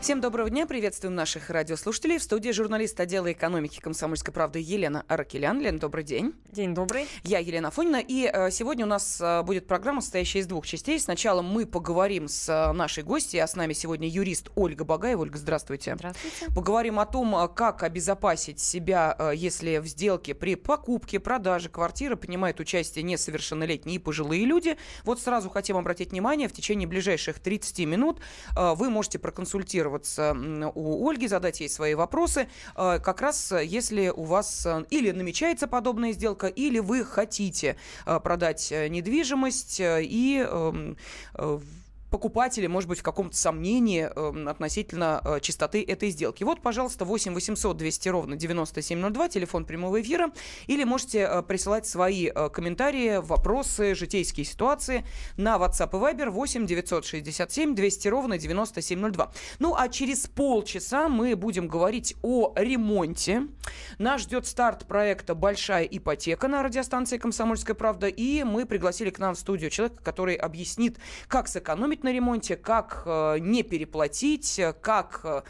Всем доброго дня. Приветствуем наших радиослушателей. В студии журналист отдела экономики «Комсомольской правды» Елена Аракелян. Лен, добрый день. День добрый. Я Елена Афонина. И сегодня у нас будет программа, состоящая из двух частей. Сначала мы поговорим с нашей гостьей, а с нами сегодня юрист Ольга Багаева. Ольга, здравствуйте. Здравствуйте. Поговорим о том, как обезопасить себя, если в сделке при покупке, продаже квартиры принимают участие несовершеннолетние и пожилые люди. Вот сразу хотим обратить внимание, в течение ближайших 30 минут вы можете проконсультировать у Ольги, задать ей свои вопросы, как раз если у вас или намечается подобная сделка, или вы хотите продать недвижимость и покупатели, может быть, в каком-то сомнении относительно чистоты этой сделки. Вот, пожалуйста, 8 800 200 ровно 9702, телефон прямого эфира, или можете присылать свои комментарии, вопросы, житейские ситуации на WhatsApp и Viber 8 967 200 ровно 9702. Ну, а через полчаса мы будем говорить о ремонте. Нас ждет старт проекта «Большая ипотека» на радиостанции «Комсомольская правда», и мы пригласили к нам в студию человека, который объяснит, как сэкономить на ремонте, как не переплатить, как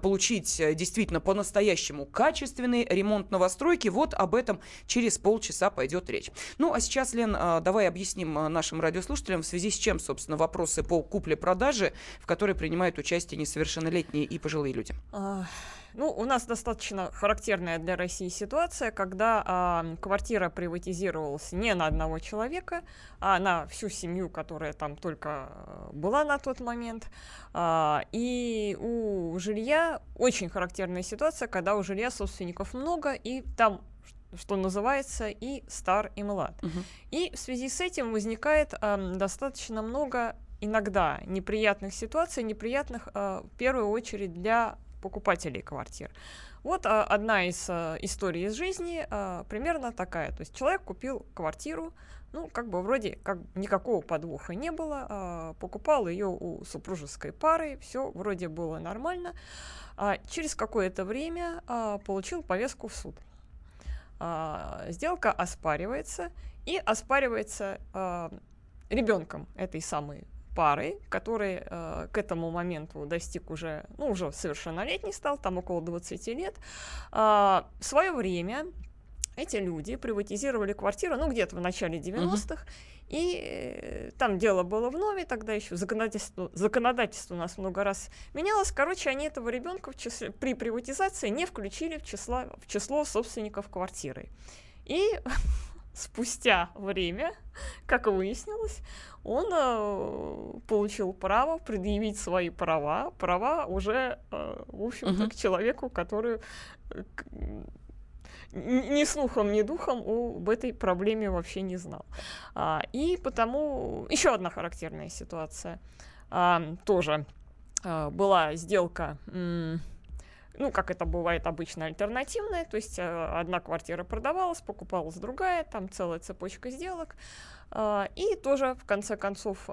получить действительно по-настоящему качественный ремонт новостройки. Вот об этом через полчаса пойдет речь. Ну, а сейчас, Лен, давай объясним нашим радиослушателям, в связи с чем, собственно, вопросы по купле-продаже, в которой принимают участие несовершеннолетние и пожилые люди. Ну, у нас достаточно характерная для России ситуация, когда квартира приватизировалась не на одного человека, а на всю семью, которая там только была на тот момент. И у жилья очень характерная ситуация, когда у жилья собственников много, и там, что называется, и стар, и млад. Угу. И в связи с этим возникает достаточно много иногда неприятных ситуаций, неприятных в первую очередь для покупателей квартир. Вот одна из историй из жизни примерно такая. То есть человек купил квартиру, ну, как бы вроде как никакого подвоха не было, покупал ее у супружеской пары, все вроде было нормально. Через какое-то время получил повестку в суд. Сделка оспаривается, и оспаривается ребенком этой самой пары, который к этому моменту достиг уже, ну, уже совершеннолетний стал, там около 20 лет. В свое время эти люди приватизировали квартиру, ну, где-то в начале 90-х, и там дело было вновь, тогда еще законодательство у нас много раз менялось. Короче, они этого ребенка при приватизации не включили в число собственников квартиры. И спустя время, как выяснилось, он получил право предъявить свои права, уже, в общем-то, к человеку, который ни слухом, ни духом об этой проблеме вообще не знал. И потому еще одна характерная ситуация. Тоже была сделка, ну, как это бывает обычно, альтернативная, то есть одна квартира продавалась, покупалась другая, там целая цепочка сделок, и тоже, в конце концов,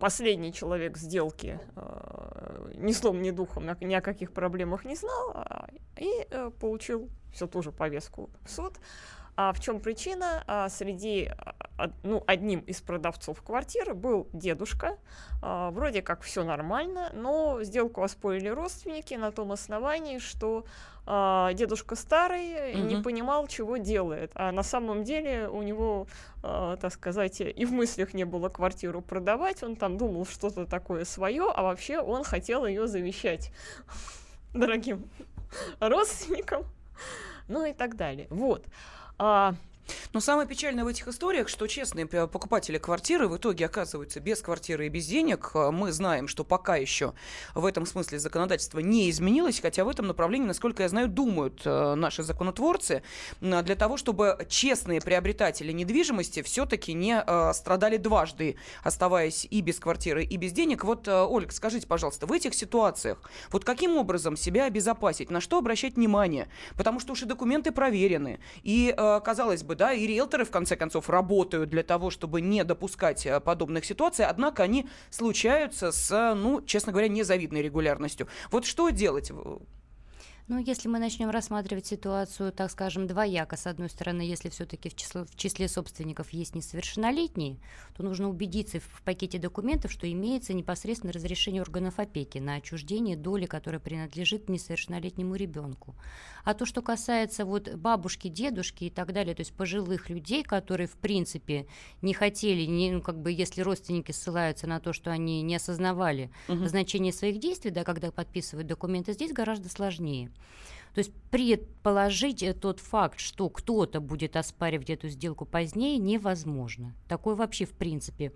последний человек сделки ни словом, ни духом, ни о каких проблемах не знал, и получил всё ту же повестку в суд. А в чем причина? Среди, ну, одним из продавцов квартиры был дедушка. Вроде как все нормально, но сделку оспорили родственники на том основании, что дедушка старый, не понимал, чего делает. А на самом деле у него, так сказать, и в мыслях не было квартиру продавать. Он там думал что-то такое свое, а вообще он хотел ее завещать дорогим родственникам, ну и так далее. Вот. Но самое печальное в этих историях, что честные покупатели квартиры в итоге оказываются без квартиры и без денег. Мы знаем, что пока еще в этом смысле законодательство не изменилось, хотя в этом направлении, насколько я знаю, думают наши законотворцы, для того, чтобы честные приобретатели недвижимости все-таки не страдали дважды, оставаясь и без квартиры, и без денег. Вот, Ольга, скажите, пожалуйста, в этих ситуациях вот каким образом себя обезопасить, на что обращать внимание? Потому что уж и документы проверены, и, казалось бы, да, и риэлторы, в конце концов, работают для того, чтобы не допускать подобных ситуаций, однако они случаются с, ну, честно говоря, незавидной регулярностью. Вот что делать? Ну, если мы начнем рассматривать ситуацию, так скажем, двояко. С одной стороны, если все-таки в числе собственников есть несовершеннолетние, то нужно убедиться в пакете документов, что имеется непосредственно разрешение органов опеки на отчуждение доли, которая принадлежит несовершеннолетнему ребенку. А то, что касается вот бабушки, дедушки и так далее, то есть пожилых людей, которые, в принципе, не хотели, если родственники ссылаются на то, что они не осознавали значение своих действий, да, когда подписывают документы, здесь гораздо сложнее. То есть предположить тот факт, что кто-то будет оспаривать эту сделку позднее, невозможно. Такое вообще в принципе.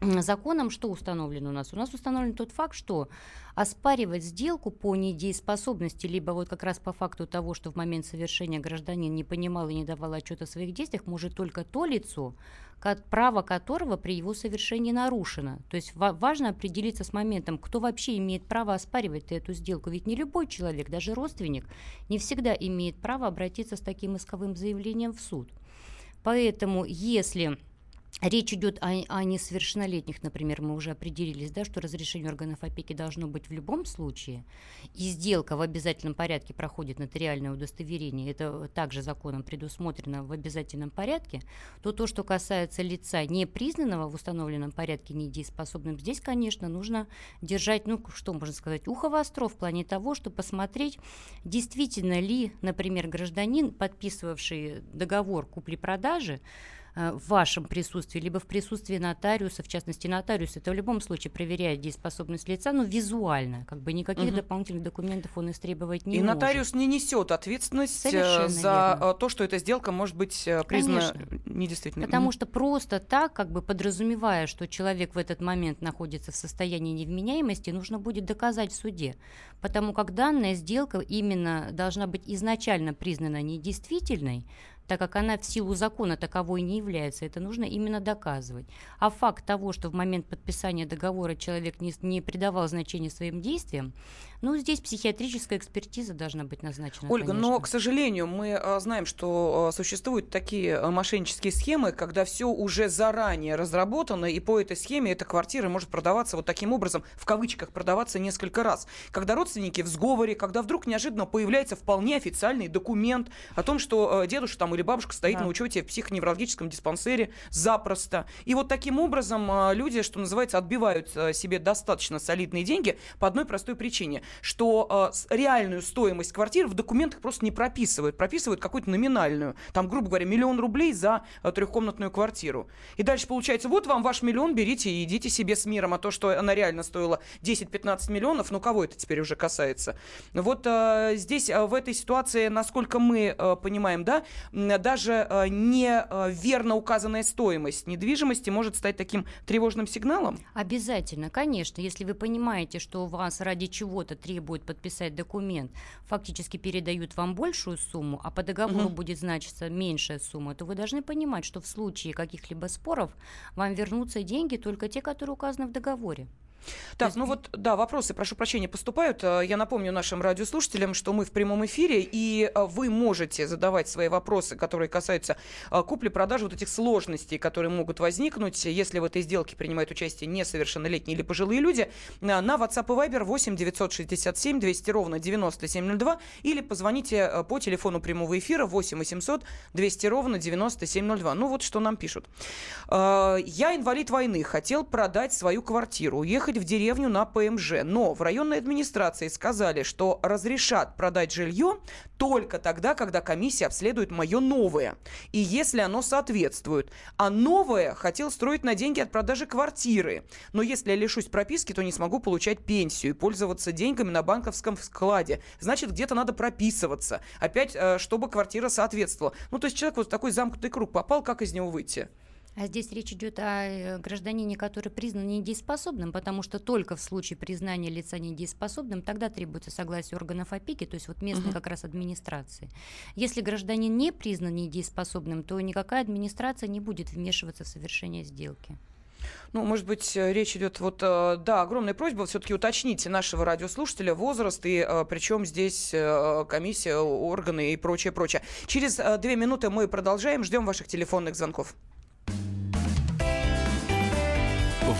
Законом что установлено у нас? У нас установлен тот факт, что оспаривать сделку по недееспособности, либо вот как раз по факту того, что в момент совершения гражданин не понимал и не давал отчета о своих действиях, может только то лицо, право которого при его совершении нарушено. То есть важно определиться с моментом, кто вообще имеет право оспаривать эту сделку. Ведь не любой человек, даже родственник, не всегда имеет право обратиться с таким исковым заявлением в суд. Поэтому если... Речь идет о несовершеннолетних, например, мы уже определились, да, что разрешение органов опеки должно быть в любом случае, и сделка в обязательном порядке проходит нотариальное удостоверение, это также законом предусмотрено в обязательном порядке, то, что касается лица непризнанного в установленном порядке недееспособным, здесь, конечно, нужно держать, ухо востро в плане того, чтобы посмотреть, действительно ли, например, гражданин, подписывавший договор купли-продажи, в вашем присутствии, либо в присутствии нотариуса, в частности нотариус, это в любом случае проверяет дееспособность лица, но визуально, никаких дополнительных документов он истребовать не может. И нотариус не несет ответственность то, что эта сделка может быть признана недействительной. Потому что просто так, подразумевая, что человек в этот момент находится в состоянии невменяемости, нужно будет доказать в суде, потому как данная сделка именно должна быть изначально признана недействительной, так как она в силу закона таковой не является, это нужно именно доказывать. А факт того, что в момент подписания договора человек не придавал значения своим действиям, здесь психиатрическая экспертиза должна быть назначена. Ольга, конечно. Но, к сожалению, мы знаем, что существуют такие мошеннические схемы, когда все уже заранее разработано, и по этой схеме эта квартира может продаваться вот таким образом, в кавычках, продаваться несколько раз. Когда родственники в сговоре, когда вдруг неожиданно появляется вполне официальный документ о том, что дедушка там или бабушка стоит на учете в психоневрологическом диспансере запросто. И вот таким образом люди, что называется, отбивают себе достаточно солидные деньги по одной простой причине, что реальную стоимость квартиры в документах просто не прописывают. Прописывают какую-то номинальную. Там, грубо говоря, 1 000 000 рублей за трехкомнатную квартиру. И дальше получается, вот вам ваш 1 000 000, берите и идите себе с миром. А то, что она реально стоила 10-15 миллионов, кого это теперь уже касается? Вот здесь, в этой ситуации, насколько мы понимаем, да, даже неверно указанная стоимость недвижимости может стать таким тревожным сигналом? Обязательно, конечно. Если вы понимаете, что у вас ради чего-то требуют подписать документ, фактически передают вам большую сумму, а по договору будет значиться меньшая сумма, то вы должны понимать, что в случае каких-либо споров вам вернутся деньги только те, которые указаны в договоре. Так, вопросы, прошу прощения, поступают. Я напомню нашим радиослушателям, что мы в прямом эфире, и вы можете задавать свои вопросы, которые касаются купли-продажи, вот этих сложностей, которые могут возникнуть, если в этой сделке принимают участие несовершеннолетние или пожилые люди, на WhatsApp и Viber 8 967 200 ровно 9702, или позвоните по телефону прямого эфира 8 800 200 ровно 9702. Что нам пишут. Я инвалид войны, хотел продать свою квартиру, уехать в деревню на ПМЖ, но в районной администрации сказали, что разрешат продать жилье только тогда, когда комиссия обследует мое новое, и если оно соответствует. А новое хотел строить на деньги от продажи квартиры, но если я лишусь прописки, то не смогу получать пенсию и пользоваться деньгами на банковском вкладе. Значит, где-то надо прописываться, опять, чтобы квартира соответствовала. То есть человек вот в такой замкнутый круг попал, как из него выйти? А здесь речь идет о гражданине, который признан недееспособным, потому что только в случае признания лица недееспособным тогда требуется согласие органов опеки, то есть местной как раз администрации. Если гражданин не признан недееспособным, то никакая администрация не будет вмешиваться в совершение сделки. Может быть, речь идет... огромная просьба, все-таки уточните нашего радиослушателя возраст, и причем здесь комиссия, органы и прочее. Через 2 минуты мы продолжаем, ждем ваших телефонных звонков.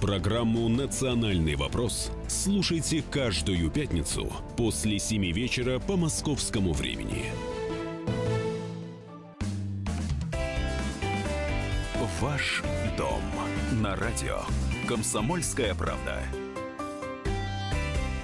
Программу «Национальный вопрос» слушайте каждую пятницу после 7 вечера по московскому времени. Ваш дом на радио «Комсомольская правда».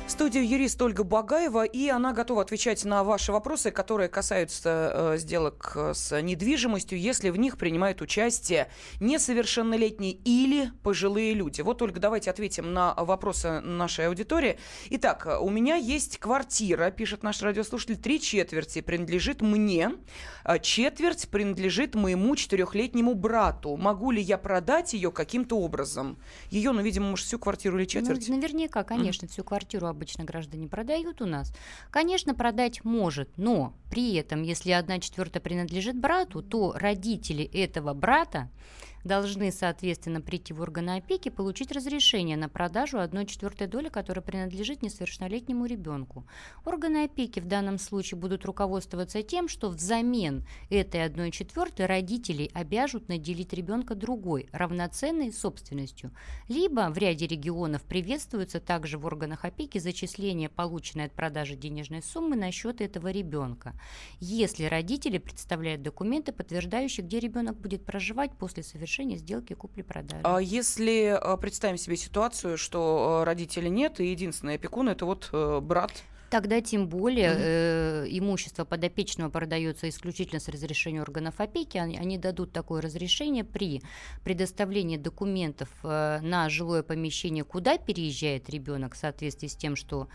В студии юрист Ольга Багаева, и она готова отвечать на ваши вопросы, которые касаются сделок с недвижимостью, если в них принимают участие несовершеннолетние или пожилые люди. Вот, Ольга, давайте ответим на вопросы нашей аудитории. Итак, у меня есть квартира, пишет наш радиослушатель, 3/4 принадлежит мне, 1/4 принадлежит моему 4-летнему брату. Могу ли я продать ее каким-то образом? Ее, ну, видимо, может, всю квартиру или 1/4? Ну, наверняка, конечно, всю квартиру обычно граждане продают у нас. Конечно, продать может, но при этом, если 1/4 принадлежит брату, то родители этого брата должны, соответственно, прийти в органы опеки, получить разрешение на продажу 1/4 доли, которая принадлежит несовершеннолетнему ребенку. Органы опеки в данном случае будут руководствоваться тем, что взамен этой 1/4 родителей обяжут наделить ребенка другой, равноценной собственностью. Либо в ряде регионов приветствуются также в органах опеки зачисление полученной от продажи денежной суммы на счет этого ребенка, если родители представляют документы, подтверждающие, где ребенок будет проживать после совершеннолетия сделки купли-продажи. А если представим себе ситуацию, что родителей нет, и единственный опекун — это вот брат? Тогда тем более имущество подопечного продается исключительно с разрешения органов опеки. Они дадут такое разрешение при предоставлении документов на жилое помещение, куда переезжает ребенок, в соответствии с тем, что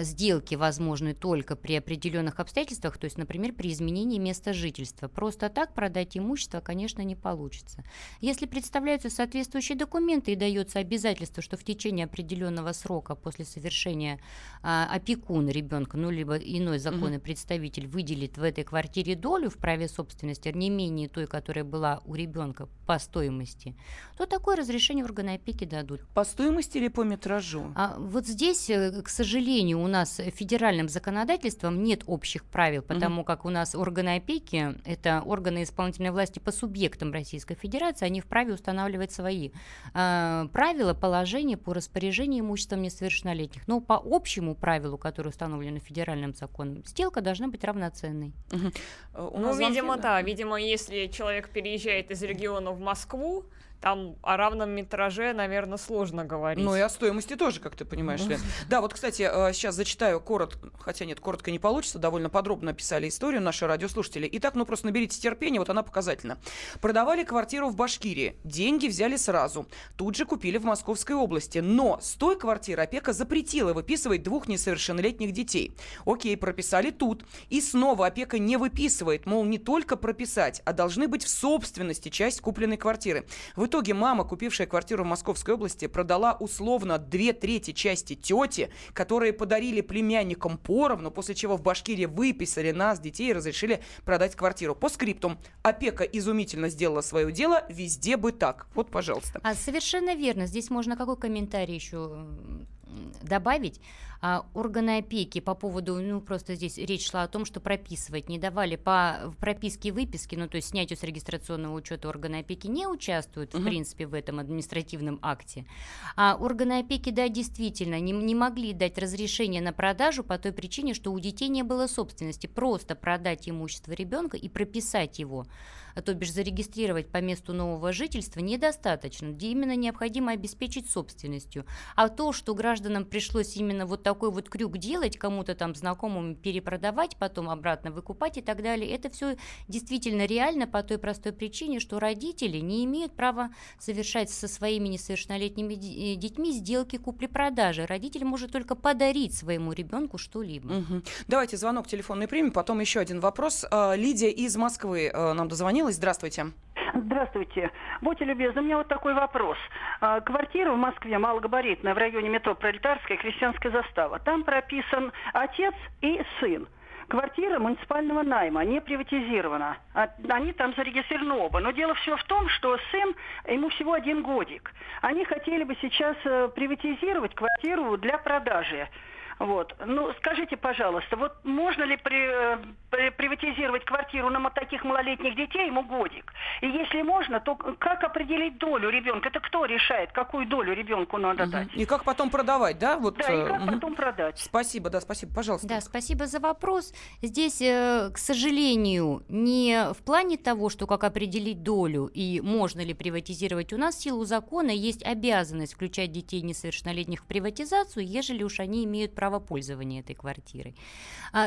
сделки возможны только при определенных обстоятельствах, то есть, например, при изменении места жительства. Просто так продать имущество, конечно, не получится. Если представляются соответствующие документы и дается обязательство, что в течение определенного срока после совершения опекуна ребенка, ну, либо иной законный представитель выделит в этой квартире долю в праве собственности не менее той, которая была у ребенка по стоимости, то такое разрешение органы опеки дадут. По стоимости или по метражу? А вот здесь, к сожалению, у нас федеральным законодательством нет общих правил, потому как у нас органы опеки – это органы исполнительной власти по субъектам Российской Федерации, они вправе устанавливать свои правила, положения по распоряжению имуществом несовершеннолетних. Но по общему правилу, которое установлено федеральным законом, сделка должна быть равноценной. Ну, видимо, да. Видимо, если человек переезжает из региона в Москву, там о равном метраже, наверное, сложно говорить. Ну и о стоимости тоже, как ты понимаешь, Лен. Да, вот, кстати, сейчас зачитаю коротко, хотя нет, коротко не получится, довольно подробно описали историю наши радиослушатели. Итак, ну просто наберитесь терпения, вот она показательна. Продавали квартиру в Башкирии, деньги взяли сразу, тут же купили в Московской области, но с той квартиры опека запретила выписывать 2 несовершеннолетних детей. Окей, прописали тут, и снова опека не выписывает, мол, не только прописать, а должны быть в собственности часть купленной квартиры. В итоге мама, купившая квартиру в Московской области, продала условно 2/3 части тете, которые подарили племянникам поровну, после чего в Башкирии выписали нас, детей, и разрешили продать квартиру. По скриптум. Опека изумительно сделала свое дело, везде бы так. Вот, пожалуйста. А совершенно верно. Здесь можно какой комментарий еще добавить? Органы опеки по поводу, ну просто здесь речь шла о том, что прописывать не давали по прописке и выписке, ну то есть снятию с регистрационного учета органы опеки не участвуют в принципе в этом административном акте. А органы опеки, да, действительно не могли дать разрешение на продажу по той причине, что у детей не было собственности. Просто продать имущество ребенка и прописать его, то бишь зарегистрировать по месту нового жительства, недостаточно. Именно необходимо обеспечить собственностью. А то, что гражданам пришлось именно вот такой вот крюк делать, кому-то там знакомым перепродавать, потом обратно выкупать и так далее, это все действительно реально по той простой причине, что родители не имеют права совершать со своими несовершеннолетними детьми сделки купли-продажи. Родитель может только подарить своему ребенку что-либо. Давайте звонок телефонный примем, потом еще один вопрос. Лидия из Москвы нам дозвонилась. Здравствуйте. Здравствуйте. Будьте любезны, у меня вот такой вопрос. Квартира в Москве малогабаритная в районе метро Пролетарская, Крестьянская застава. Там прописан отец и сын. квартира муниципального найма, не приватизирована. Они там зарегистрированы оба. Но дело все в том, что сын, ему всего 1 годик. Они хотели бы сейчас приватизировать квартиру для продажи. Вот. Ну, скажите, пожалуйста, вот можно ли приватизировать квартиру на таких малолетних детей, ему 1 годик? И если можно, то как определить долю ребенка? Это кто решает, какую долю ребенку надо дать? И как потом продавать, да? Вот, да, и как потом продать. Спасибо, да, спасибо. Пожалуйста. Да, спасибо за вопрос. Здесь, к сожалению, не в плане того, что как определить долю и можно ли приватизировать. У нас в силу закона есть обязанность включать детей несовершеннолетних в приватизацию, ежели уж они имеют право пользования этой квартирой.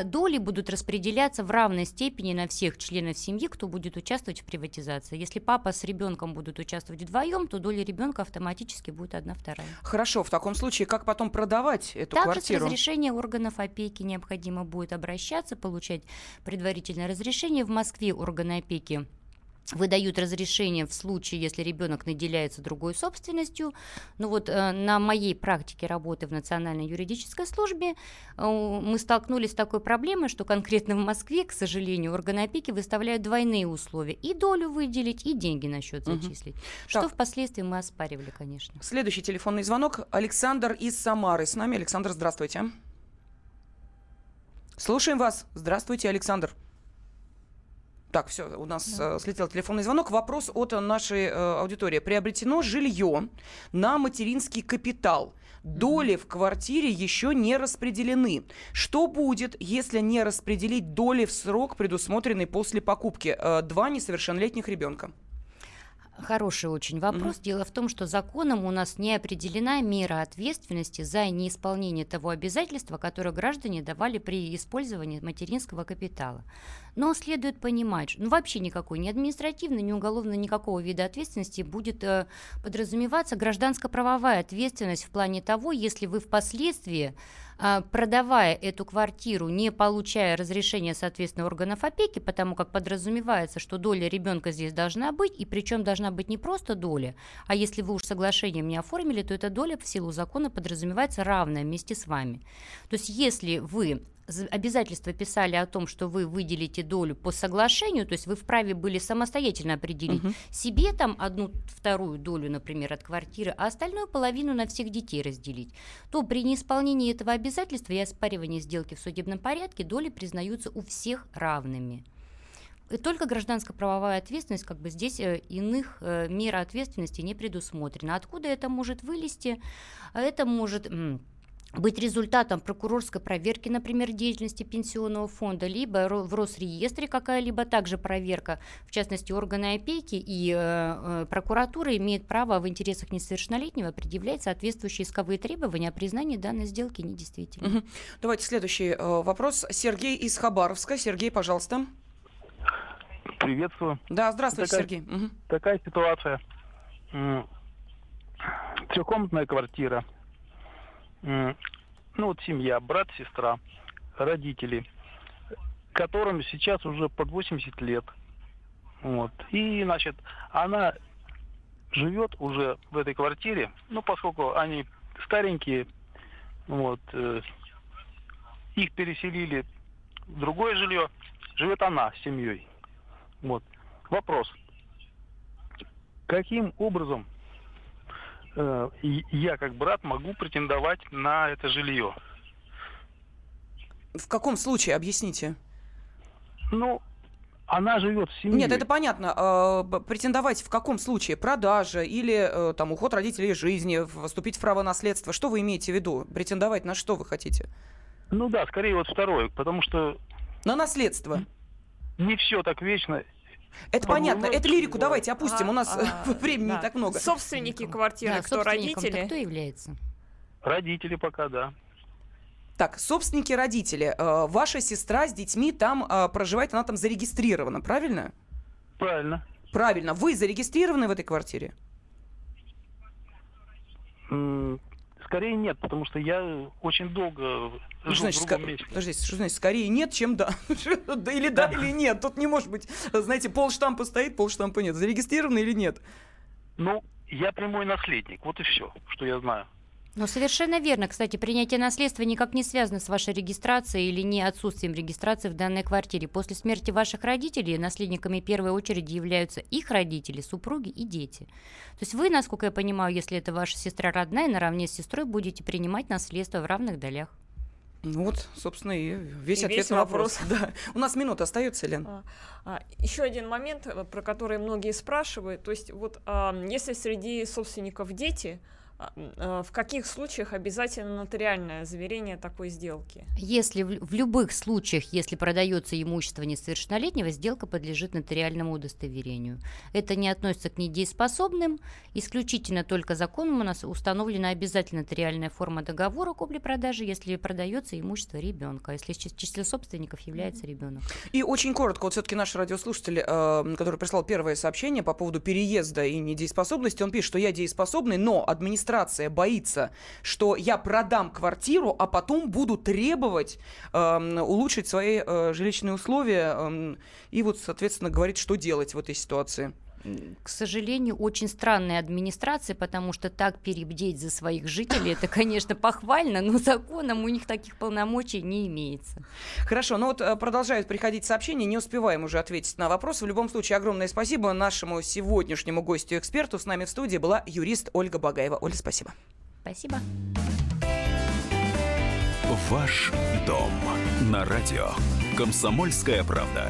Доли будут распределяться в равной степени на всех членов семьи, кто будет участвовать в приватизации. Если папа с ребенком будут участвовать вдвоем, то доля ребенка автоматически будет 1/2. Хорошо, в таком случае как потом продавать эту квартиру? Также с разрешения органов опеки необходимо будет обращаться, получать предварительное разрешение. В Москве органы опеки выдают разрешение в случае, если ребенок наделяется другой собственностью. Но вот на моей практике работы в Национальной юридической службе мы столкнулись с такой проблемой, что конкретно в Москве, к сожалению, органы опеки выставляют двойные условия: и долю выделить, и деньги на счет зачислить. Что так, впоследствии мы оспаривали, конечно. Следующий телефонный звонок. Александр из Самары с нами. Александр, здравствуйте. Слушаем вас. Здравствуйте, Александр. Так, все, у нас слетел телефонный звонок. Вопрос от нашей аудитории. Приобретено жилье на материнский капитал. Доли в квартире еще не распределены. Что будет, если не распределить доли в срок, предусмотренный после покупки? 2 несовершеннолетних ребенка. Хороший очень вопрос. Дело в том, что законом у нас не определена мера ответственности за неисполнение того обязательства, которое граждане давали при использовании материнского капитала. Но следует понимать, что вообще никакой ни административной, ни уголовной, никакого вида ответственности будет подразумеваться гражданско-правовая ответственность в плане того, если вы впоследствии, продавая эту квартиру, не получая разрешения, соответственно, органов опеки, потому как подразумевается, что доля ребенка здесь должна быть, и причем должна быть не просто доля, а если вы уж соглашением не оформили, то эта доля в силу закона подразумевается равная вместе с вами. То есть если вы обязательства писали о том, что вы выделите долю по соглашению, то есть вы вправе были самостоятельно определить себе там 1/2 долю, например, от квартиры, а остальную половину на всех детей разделить, то при неисполнении этого обязательства и оспаривании сделки в судебном порядке доли признаются у всех равными. И только гражданско-правовая ответственность, как бы здесь иных мер ответственности не предусмотрена. Откуда это может вылезти? Это может быть результатом прокурорской проверки, например, деятельности пенсионного фонда, либо в Росреестре какая-либо также проверка, в частности, органы опеки и прокуратура имеют право в интересах несовершеннолетнего предъявлять соответствующие исковые требования о признании данной сделки недействительной. Давайте следующий вопрос. Сергей из Хабаровска. Сергей, пожалуйста. Приветствую. Да, здравствуйте, Сергей. Такая ситуация. 3-комнатная квартира. Ну вот семья, брат, сестра, родители, которым сейчас уже под 80 лет. Вот. И, значит, она живет уже в этой квартире, ну, поскольку они старенькие, вот, их переселили в другое жилье, живет она с семьей. Вот. Вопрос. Каким образом я, как брат, могу претендовать на это жилье? В каком случае? Объясните. Ну, она живет в семье. Нет, это понятно. Претендовать в каком случае? Продажа или там уход родителей из жизни, вступить в право наследства? Что вы имеете в виду? Претендовать на что вы хотите? Ну да, скорее вот второе, потому что... На наследство. Не все так вечно... Это понятно. Это лирику давайте опустим. У нас времени не так много. Собственники квартиры, да, кто родители? Кто является? Родители пока, да. Так, собственники, родители. Ваша сестра с детьми там проживает, она там зарегистрирована, правильно? Правильно. Правильно. Вы зарегистрированы в этой квартире? Скорее нет, потому что я очень долго жил, значит, в другом месте. Подождите, что значит скорее нет, чем да? Или да, или нет. Тут не может быть, знаете, полштампа стоит, полштампа нет. Зарегистрировано или нет? Ну, я прямой наследник, вот и все, что я знаю. Ну, совершенно верно. Кстати, принятие наследства никак не связано с вашей регистрацией или не отсутствием регистрации в данной квартире. После смерти ваших родителей наследниками в первой очереди являются их родители, супруги и дети. То есть вы, насколько я понимаю, если это ваша сестра родная, наравне с сестрой будете принимать наследство в равных долях. Ну вот, собственно, и весь ответ на вопрос. Да. У нас минута остается, Лен. Еще один момент, про который многие спрашивают. То есть вот если среди собственников дети... В каких случаях обязательно нотариальное заверение такой сделки? Если в любых случаях, если продается имущество несовершеннолетнего, сделка подлежит нотариальному удостоверению. Это не относится к недееспособным. Исключительно только законом у нас установлена обязательно нотариальная форма договора купли-продажи, если продается имущество ребенка, если в числе собственников является ребенок. И очень коротко, вот все-таки наш радиослушатель, который прислал первое сообщение по поводу переезда и недееспособности, он пишет, что я дееспособный, но администрация боится, что я продам квартиру, а потом буду требовать улучшить свои жилищные условия и вот, соответственно, говорит, что делать в этой ситуации. К сожалению, очень странная администрация, потому что так перебдеть за своих жителей, это, конечно, похвально, но законом у них таких полномочий не имеется. Хорошо, ну вот продолжают приходить сообщения, не успеваем уже ответить на вопрос. В любом случае, огромное спасибо нашему сегодняшнему гостю-эксперту. С нами в студии была юрист Ольга Багаева. Оля, спасибо. Спасибо. Ваш дом на радио «Комсомольская правда».